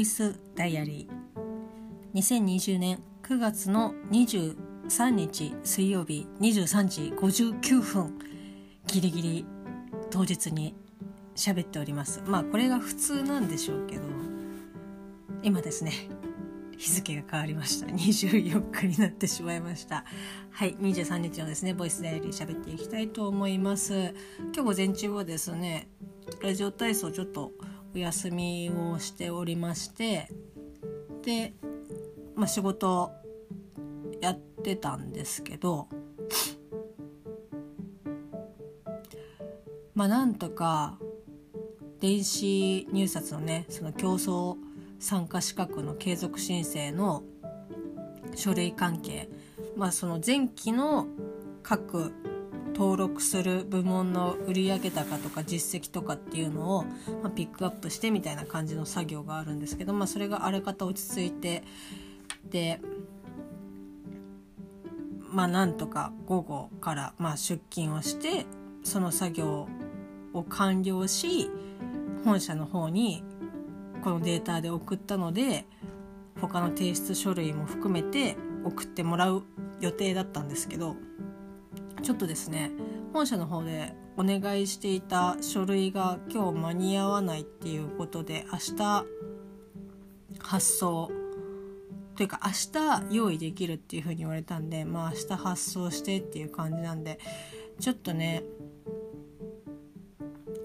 イスダイアリー2020年9月の23日水曜日23時59分ギリギリ当日に喋っております。まあこれが普通なんでしょうけど、今ですね日付が変わりました。24日になってしまいました。はい、23日のですねボイスダイアリー喋っていきたいと思います。今日午前中はですねラジオ体操ちょっとお休みをしておりまして、で、仕事やってたんですけどなんとか電子入札のねその競争参加資格の継続申請の書類関係、その前期の各登録する部門の売上高とか実績とかっていうのをピックアップしてみたいな感じの作業があるんですけど、それがあらかた落ち着いて、でなんとか午後から出勤をして、その作業を完了し本社の方にこのデータで送ったので他の提出書類も含めて送ってもらう予定だったんですけど、ちょっとですね本社の方でお願いしていた書類が今日間に合わないっていうことで、明日発送というか明日用意できるっていうふうに言われたんで、明日発送してっていう感じなんで、ちょっとね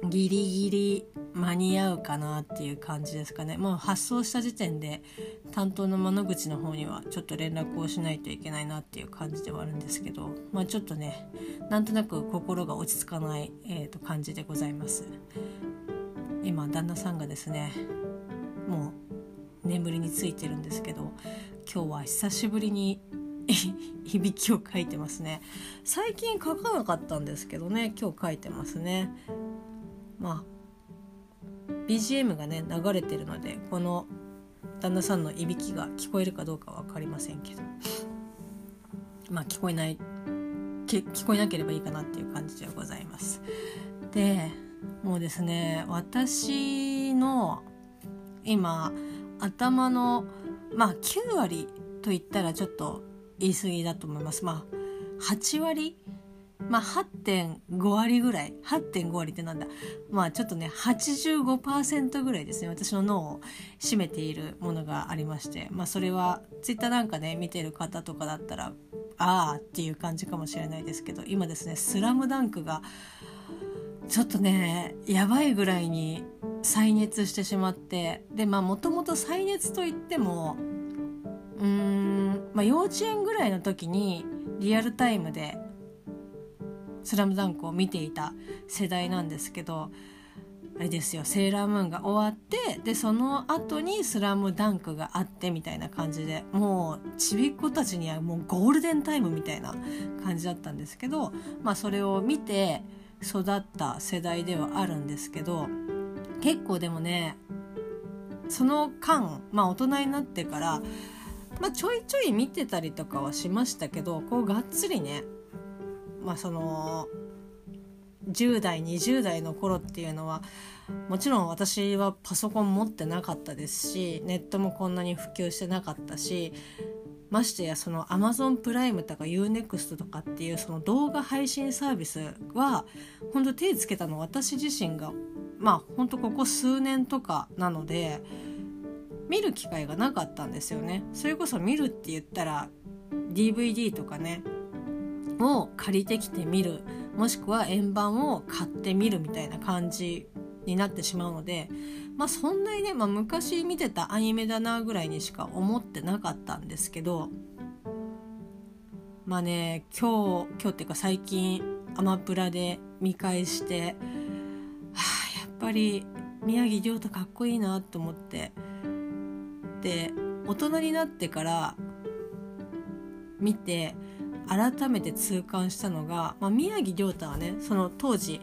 ギリギリ間に合うかなっていう感じですかね。もう発送した時点で担当の窓口の方にはちょっと連絡をしないといけないなっていう感じではあるんですけど、ちょっとねなんとなく心が落ち着かない、感じでございます。今旦那さんがですねもう眠りについてるんですけど、今日は久しぶりにいびきをかいてますね。最近書かなかったんですけどね、今日書いてますね。BGM がね流れてるのでこの旦那さんのいびきが聞こえるかどうかは分かりませんけど聞こえなければいいかなっていう感じではございます。でもうですね私の今頭の9割と言ったらちょっと言い過ぎだと思います。8割8.5 割ぐらい 8.5 割ってなんだちょっとね 85% ぐらいですね私の脳を占めているものがありまして、それはツイッターなんかね見てる方とかだったらあーっていう感じかもしれないですけど、今ですねスラムダンクがちょっとねやばいぐらいに再熱してしまって、でもともと再熱といっても幼稚園ぐらいの時にリアルタイムでスラムダンクを見ていた世代なんですけど、あれですよセーラームーンが終わってでその後にスラムダンクがあってみたいな感じで、もうちびっ子たちにはもうゴールデンタイムみたいな感じだったんですけど、それを見て育った世代ではあるんですけど、結構でもねその間大人になってから、ちょいちょい見てたりとかはしましたけど、こうがっつりねその10代20代の頃っていうのはもちろん私はパソコン持ってなかったですし、ネットもこんなに普及してなかったし、ましてやその Amazon プライムとか Unext とかっていうその動画配信サービスは本当手つけたの私自身が本当ここ数年とかなので見る機会がなかったんですよね。それこそ見るって言ったら DVD とかねを借りてきてみる、もしくは円盤を買ってみるみたいな感じになってしまうので、そんなにね、昔見てたアニメだなぐらいにしか思ってなかったんですけど、今日っていうか最近アマプラで見返して、やっぱり宮城亮太かっこいいなと思って、で大人になってから見て。改めて痛感したのが、宮城亮太はねその当時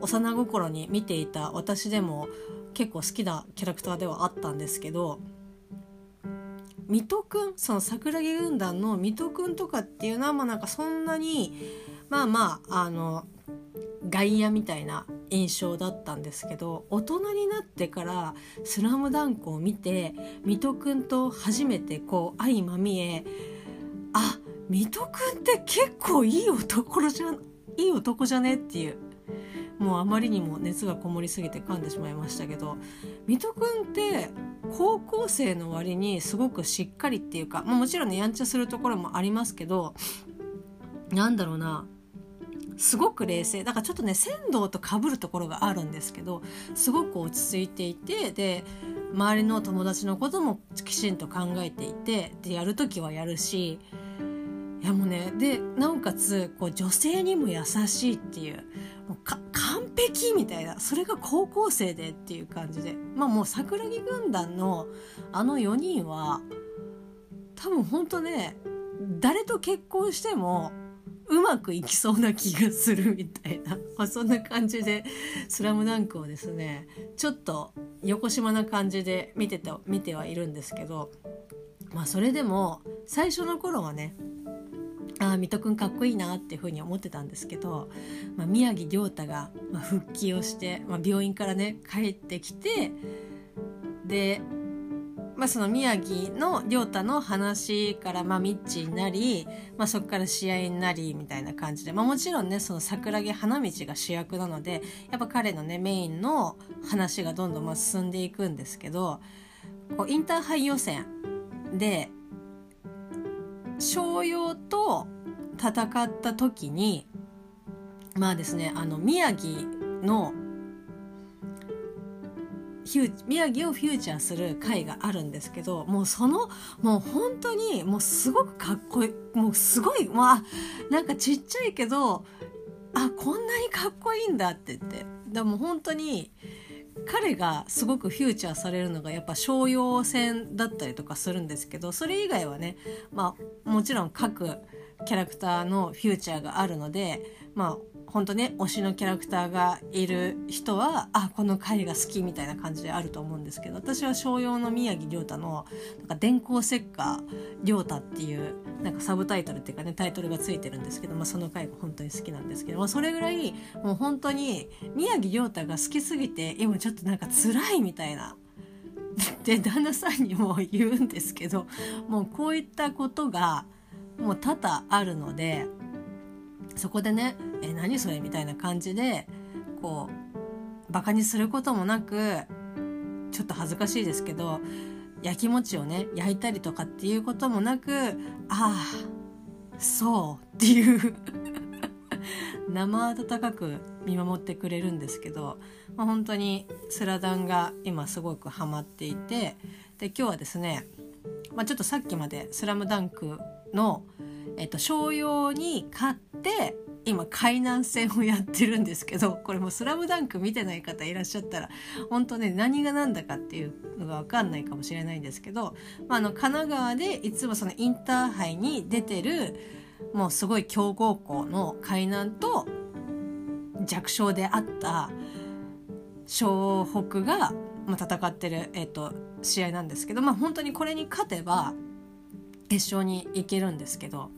幼心に見ていた私でも結構好きなキャラクターではあったんですけど、水戸くんその桜木軍団の水戸くんとかっていうのはそんなに外野みたいな印象だったんですけど、大人になってからスラムダンクを見て水戸くんと初めてこう相まみえ、あ、水戸くんって結構いい男じゃねっていう、もうあまりにも熱がこもりすぎて噛んでしまいましたけど、水戸くんって高校生の割にすごくしっかりっていうか、もちろんねやんちゃするところもありますけど、なんだろうな、すごく冷静だから、ちょっとね仙道と被るところがあるんですけど、すごく落ち着いていて、で周りの友達のこともきちんと考えていて、でやるときはやるし、いやもうね、でなおかつこう女性にも優しいっていう、もう完璧みたいな、それが高校生でっていう感じで、もう桜木軍団のあの4人は多分ほんとね、誰と結婚してもうまくいきそうな気がするみたいな、そんな感じでスラムダンクをですね、ちょっと横島な感じで見てはいるんですけど、それでも最初の頃はね、水戸くんかっこいいなっていうふうに思ってたんですけど、宮城亮太が復帰をして、病院からね帰ってきて、で、その宮城の亮太の話からミッチーになり、そこから試合になりみたいな感じで、もちろんねその桜木花道が主役なので、やっぱ彼のねメインの話がどんどん進んでいくんですけど、こうインターハイ予選で翔陽と戦った時に宮城の宮城をフューチャーする回があるんですけど、もう本当にすごくかっこいい、すごい、なんかちっちゃいけど、こんなにかっこいいんだって言って、でも本当に彼がすごくフューチャーされるのがやっぱ商用戦だったりとかするんですけど、それ以外はね、もちろん各キャラクターのフューチャーがあるので、本当ね推しのキャラクターがいる人はこの回が好きみたいな感じであると思うんですけど、私は商用の宮城亮太のなんか電光石火亮太っていうなんかサブタイトルっていうかねタイトルがついてるんですけど、その回が本当に好きなんですけど、それぐらいもう本当に宮城亮太が好きすぎて今ちょっとなんか辛いみたいなで旦那さんにも言うんですけど、こういったことが多々あるので、そこでね何それみたいな感じでこうバカにすることもなく、ちょっと恥ずかしいですけど焼き餅をね焼いたりとかっていうこともなく、そうっていう生温かく見守ってくれるんですけど、本当にスラダンが今すごくハマっていて、で今日はですね、ちょっとさっきまでスラムダンクの商用に買って今海南戦をやってるんですけど、これもスラムダンク見てない方いらっしゃったら本当ね何が何だかっていうのが分かんないかもしれないんですけど、神奈川でいつもそのインターハイに出てるもうすごい強豪校の海南と弱小であった湘北が戦ってる、試合なんですけど、本当にこれに勝てば決勝に行けるんですけど、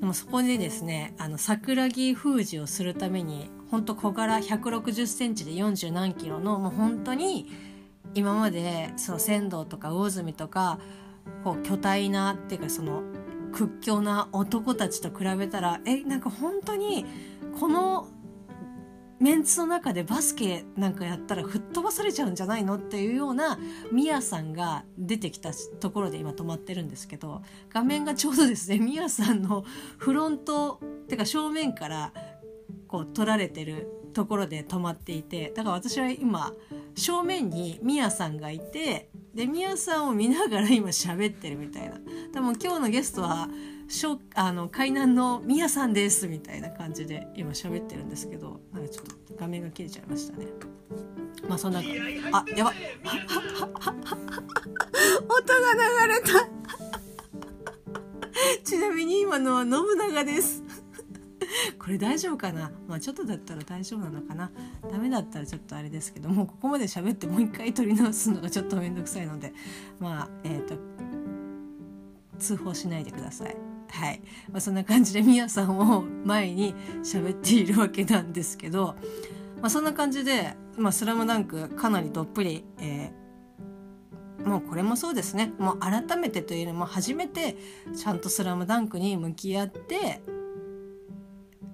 でもそこでですね桜木封じをするために本当小柄160センチで40何キロのもう本当に今までその仙道とか魚住とかこう巨大なっていうかその屈強な男たちと比べたらなんか本当にこのメンツの中でバスケなんかやったら吹っ飛ばされちゃうんじゃないのっていうようなミヤさんが出てきたところで今止まってるんですけど、画面がちょうどですねミヤさんのフロントってか正面からこう撮られてるところで止まっていて、だから私は今正面にミヤさんがいて、でミヤさんを見ながら今喋ってるみたいな、でも今日のゲストは海南のミヤさんですみたいな感じで今喋ってるんですけど、なんかちょっと画面が切れちゃいましたね。そんなやば音が流れたちなみに今のは信長ですこれ大丈夫かな、ちょっとだったら大丈夫なのかな、ダメだったらちょっとあれですけど、もうここまで喋ってもう一回撮り直すのがちょっとめんどくさいので、通報しないでください。はい、そんな感じでミヤさんを前に喋っているわけなんですけど、まあ、そんな感じで、まあ、スラムダンクかなりどっぷり、もうこれもそうですね、もう改めてというよりも初めてちゃんとスラムダンクに向き合って、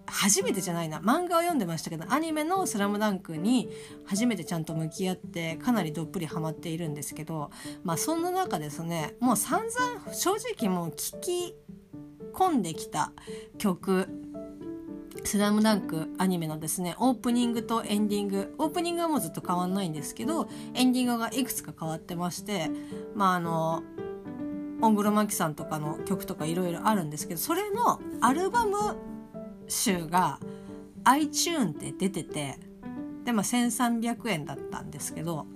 初めてじゃないな、漫画を読んでましたけどアニメのスラムダンクに初めてちゃんと向き合ってかなりどっぷりハマっているんですけど、まあそんな中ですね、もう散々正直もう聞き込んできた曲、スラムダンクアニメのですね、オープニングとエンディング、オープニングはもうずっと変わんないんですけど、エンディングがいくつか変わってまして、まあ大黒摩季さんとかの曲とかいろいろあるんですけど、それのアルバム集が iTunes で出てて、で、まあ、1300円だったんですけど、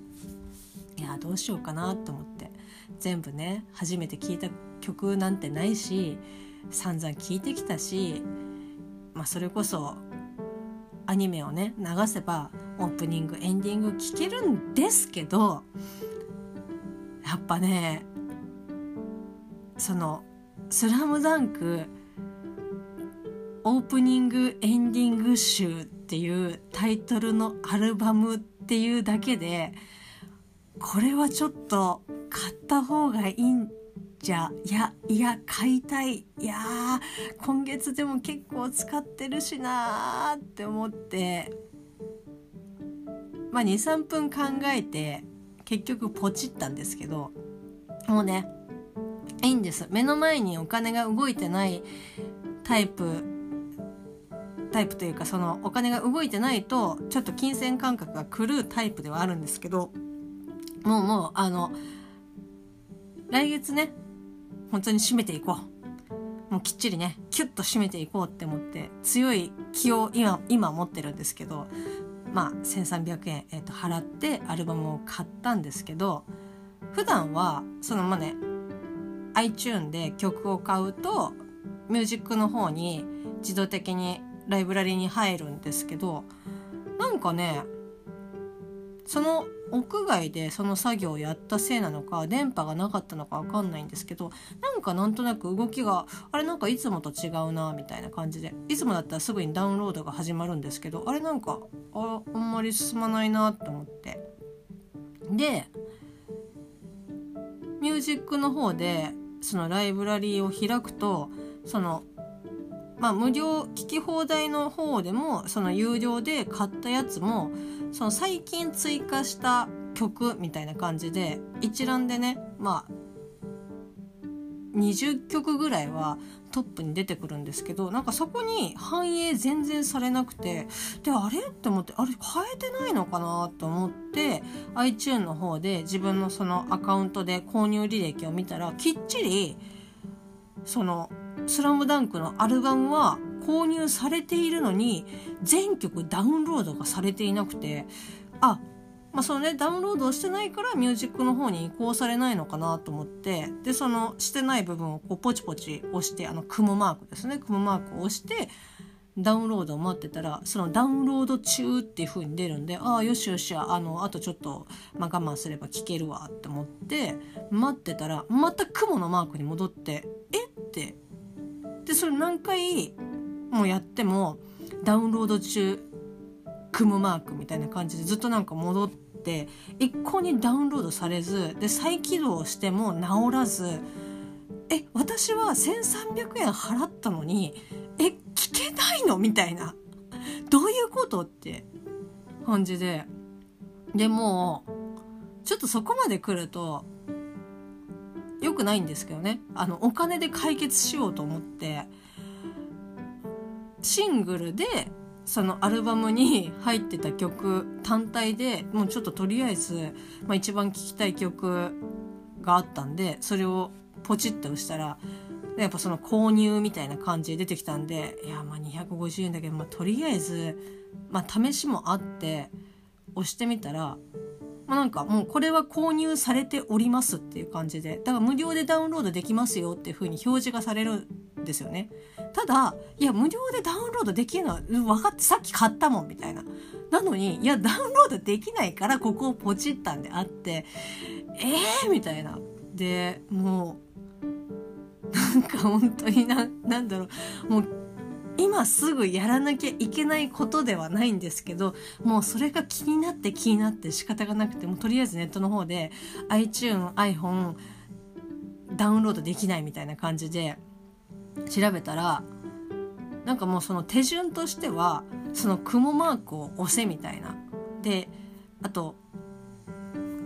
いやどうしようかなと思って、全部ね初めて聴いた曲なんてないし、散々聴いてきたし、まあ、それこそアニメをね流せばオープニングエンディング聴けるんですけど、やっぱねそのスラムダンクオープニングエンディング集っていうタイトルのアルバムっていうだけで、これはちょっと買った方がいいんじゃ、いや買いたい、いや今月でも結構使ってるしなって思って、まあ 2,3 分考えて結局ポチったんですけど、もうねいいんです。目の前にお金が動いてないタイプというか、そのお金が動いてないとちょっと金銭感覚が狂うタイプではあるんですけど、もう来月ね本当に締めていこう、もうきっちりねキュッと締めていこうって思って、強い気を今持ってるんですけど、まあ1300円、払ってアルバムを買ったんですけど、普段はそのまあね iTunes で曲を買うとミュージックの方に自動的にライブラリに入るんですけど、なんかねその屋外でその作業をやったせいなのか電波がなかったのか分かんないんですけど、なんかなんとなく動きがあれ、なんかいつもと違うなみたいな感じで、いつもだったらすぐにダウンロードが始まるんですけど、あれなんか あんまり進まないなと思って、でミュージックの方でそのライブラリを開くと、そのまあ無料聞き放題の方でもその有料で買ったやつもその最近追加した曲みたいな感じで一覧でね、まあ20曲ぐらいはトップに出てくるんですけど、なんかそこに反映全然されなくて、であれって思って、あれ変えてないのかなと思って iTunes の方で自分のそのアカウントで購入履歴を見たら、きっちりそのスラムダンクのアルバムは購入されているのに全曲ダウンロードがされていなくて、まあそのねダウンロードしてないからミュージックの方に移行されないのかなと思って、でそのしてない部分をこうポチポチ押して、雲マークですね、雲マークを押してダウンロードを待ってたら、そのダウンロード中っていう風に出るんで、ああよしよし、あとちょっと、まあ、我慢すれば聴けるわって思って待ってたら、また雲のマークに戻って、えってで、それ何回もやってもダウンロード中雲マークみたいな感じでずっとなんか戻って、一向にダウンロードされずで、再起動しても直らず、私は1300円払ったのに聞けないのみたいな、どういうことって感じで、でもうちょっとそこまで来ると良くないんですけどね、お金で解決しようと思ってシングルでそのアルバムに入ってた曲単体でもうちょっととりあえず、まあ、一番聴きたい曲があったんでそれをポチッと押したら、やっぱその購入みたいな感じで出てきたんで、いやまあ250円だけど、まあ、とりあえず、まあ、試しもあって押してみたら、まあ、なんかもうこれは購入されておりますっていう感じで、だから無料でダウンロードできますよっていう風に表示がされるんですよね。ただいや無料でダウンロードできるのは分かって、さっき買ったもんみたいな、なのにいやダウンロードできないからここをポチったんであって、みたいな、でもうなんか本当になんだろう、もう今すぐやらなきゃいけないことではないんですけど、もうそれが気になって仕方がなくて、もうとりあえずネットの方で iTunes、iPhone ダウンロードできないみたいな感じで調べたら、なんかもうその手順としてはその雲マークを押せみたいな、であと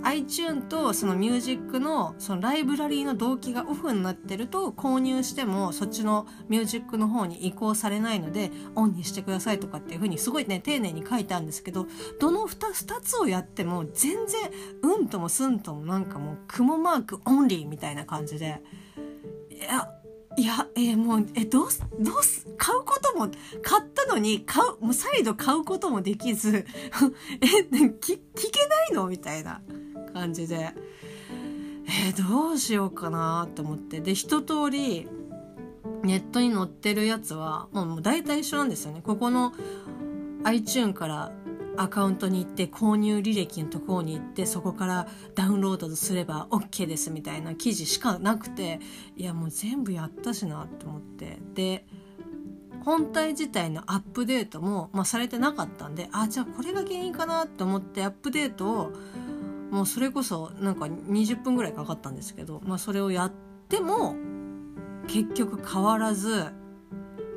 iTunes とそのミュージックのそのライブラリーの同期がオフになってると、購入してもそっちのミュージックの方に移行されないのでオンにしてくださいとかっていう風にすごいね丁寧に書いたんですけど、どの2つをやっても全然うんともすんともなんかもう雲マークオンリーみたいな感じで、どうす買うことも買ったのにもう再度買うこともできず聞けないのみたいな感じで、どうしようかなと思って、で一通りネットに載ってるやつはもう大体一緒なんですよね。ここの iTunes からアカウントに行って購入履歴のところに行ってそこからダウンロードすれば OK ですみたいな記事しかなくて、いやもう全部やったしなと思って、で本体自体のアップデートも、されてなかったんで、じゃあこれが原因かなと思ってアップデートをもうそれこそなんか20分ぐらいかかったんですけど、それをやっても結局変わらず、っ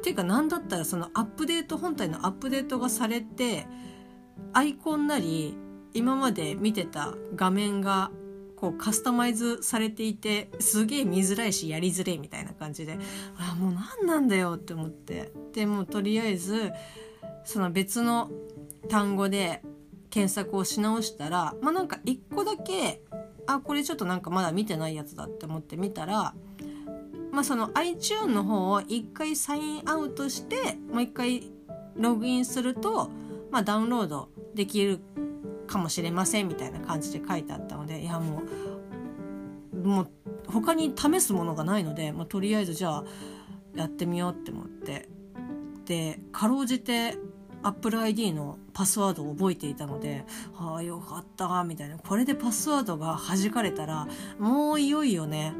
ていうかなんだったらそのアップデート、本体のアップデートがされてアイコンなり今まで見てた画面がこうカスタマイズされていて、すげえ見づらいしやりづらいみたいな感じで、もう何なんだよって思って、でもとりあえずその別の単語で検索をし直したら、なんか1個だけこれちょっとなんかまだ見てないやつだって思って見たら、その iTunes の方を1回サインアウトしてもう1回ログインするとダウンロードできるかもしれませんみたいな感じで書いてあったので、いやもう他に試すものがないので、とりあえずじゃあやってみようって思って、でかろうじて Apple ID のパスワードを覚えていたので、よかったみたいな、これでパスワードが弾かれたらもういよいよね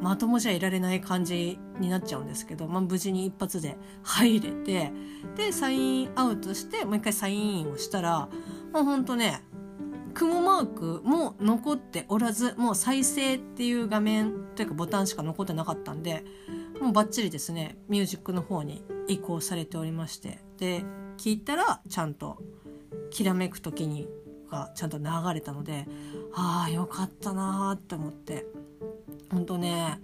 まともじゃいられない感じになっちゃうんですけど、無事に一発で入れて、でサインアウトしてもう一回サインインをしたら、ほんとね雲マークも残っておらず、もう再生っていう画面というかボタンしか残ってなかったんで、もうバッチリですねミュージックの方に移行されておりまして、で聞いたらちゃんときらめく時にがちゃんと流れたので、よかったなって思って、ほんとね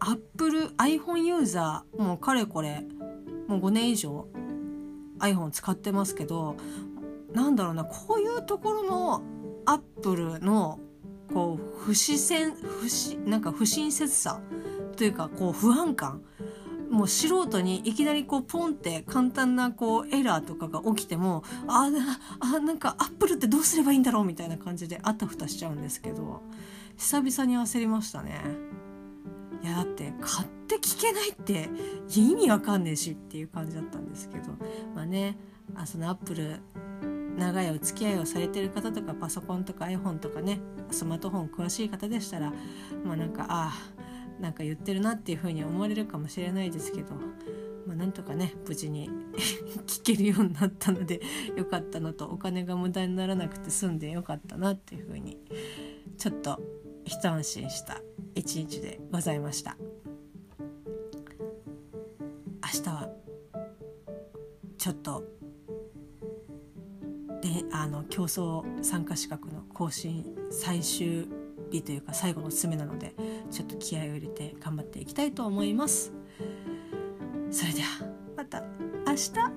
Apple iPhone ユーザーもうかれこれもう5年以上 iPhone 使ってますけど、なんだろうな、こういうところの Apple のこう不親切さというか、こう不安感、もう素人にいきなりこうポンって簡単なこうエラーとかが起きてもなんか Apple ってどうすればいいんだろうみたいな感じであたふたしちゃうんですけど、久々に焦りましたね。いやだって買って聞けないって意味わかんねえしっていう感じだったんですけど、その Apple 長いお付き合いをされてる方とかパソコンとか iPhone とかねスマートフォン詳しい方でしたら、なんか言ってるなっていう風に思われるかもしれないですけど、なんとかね無事に聞けるようになったのでよかったのと、お金が無駄にならなくて済んでよかったなっていう風にちょっと一安心した一日でございました。明日はちょっとで競争参加資格の更新最終日というか最後の詰めなので、ちょっと気合を入れて頑張っていきたいと思います。それではまた明日。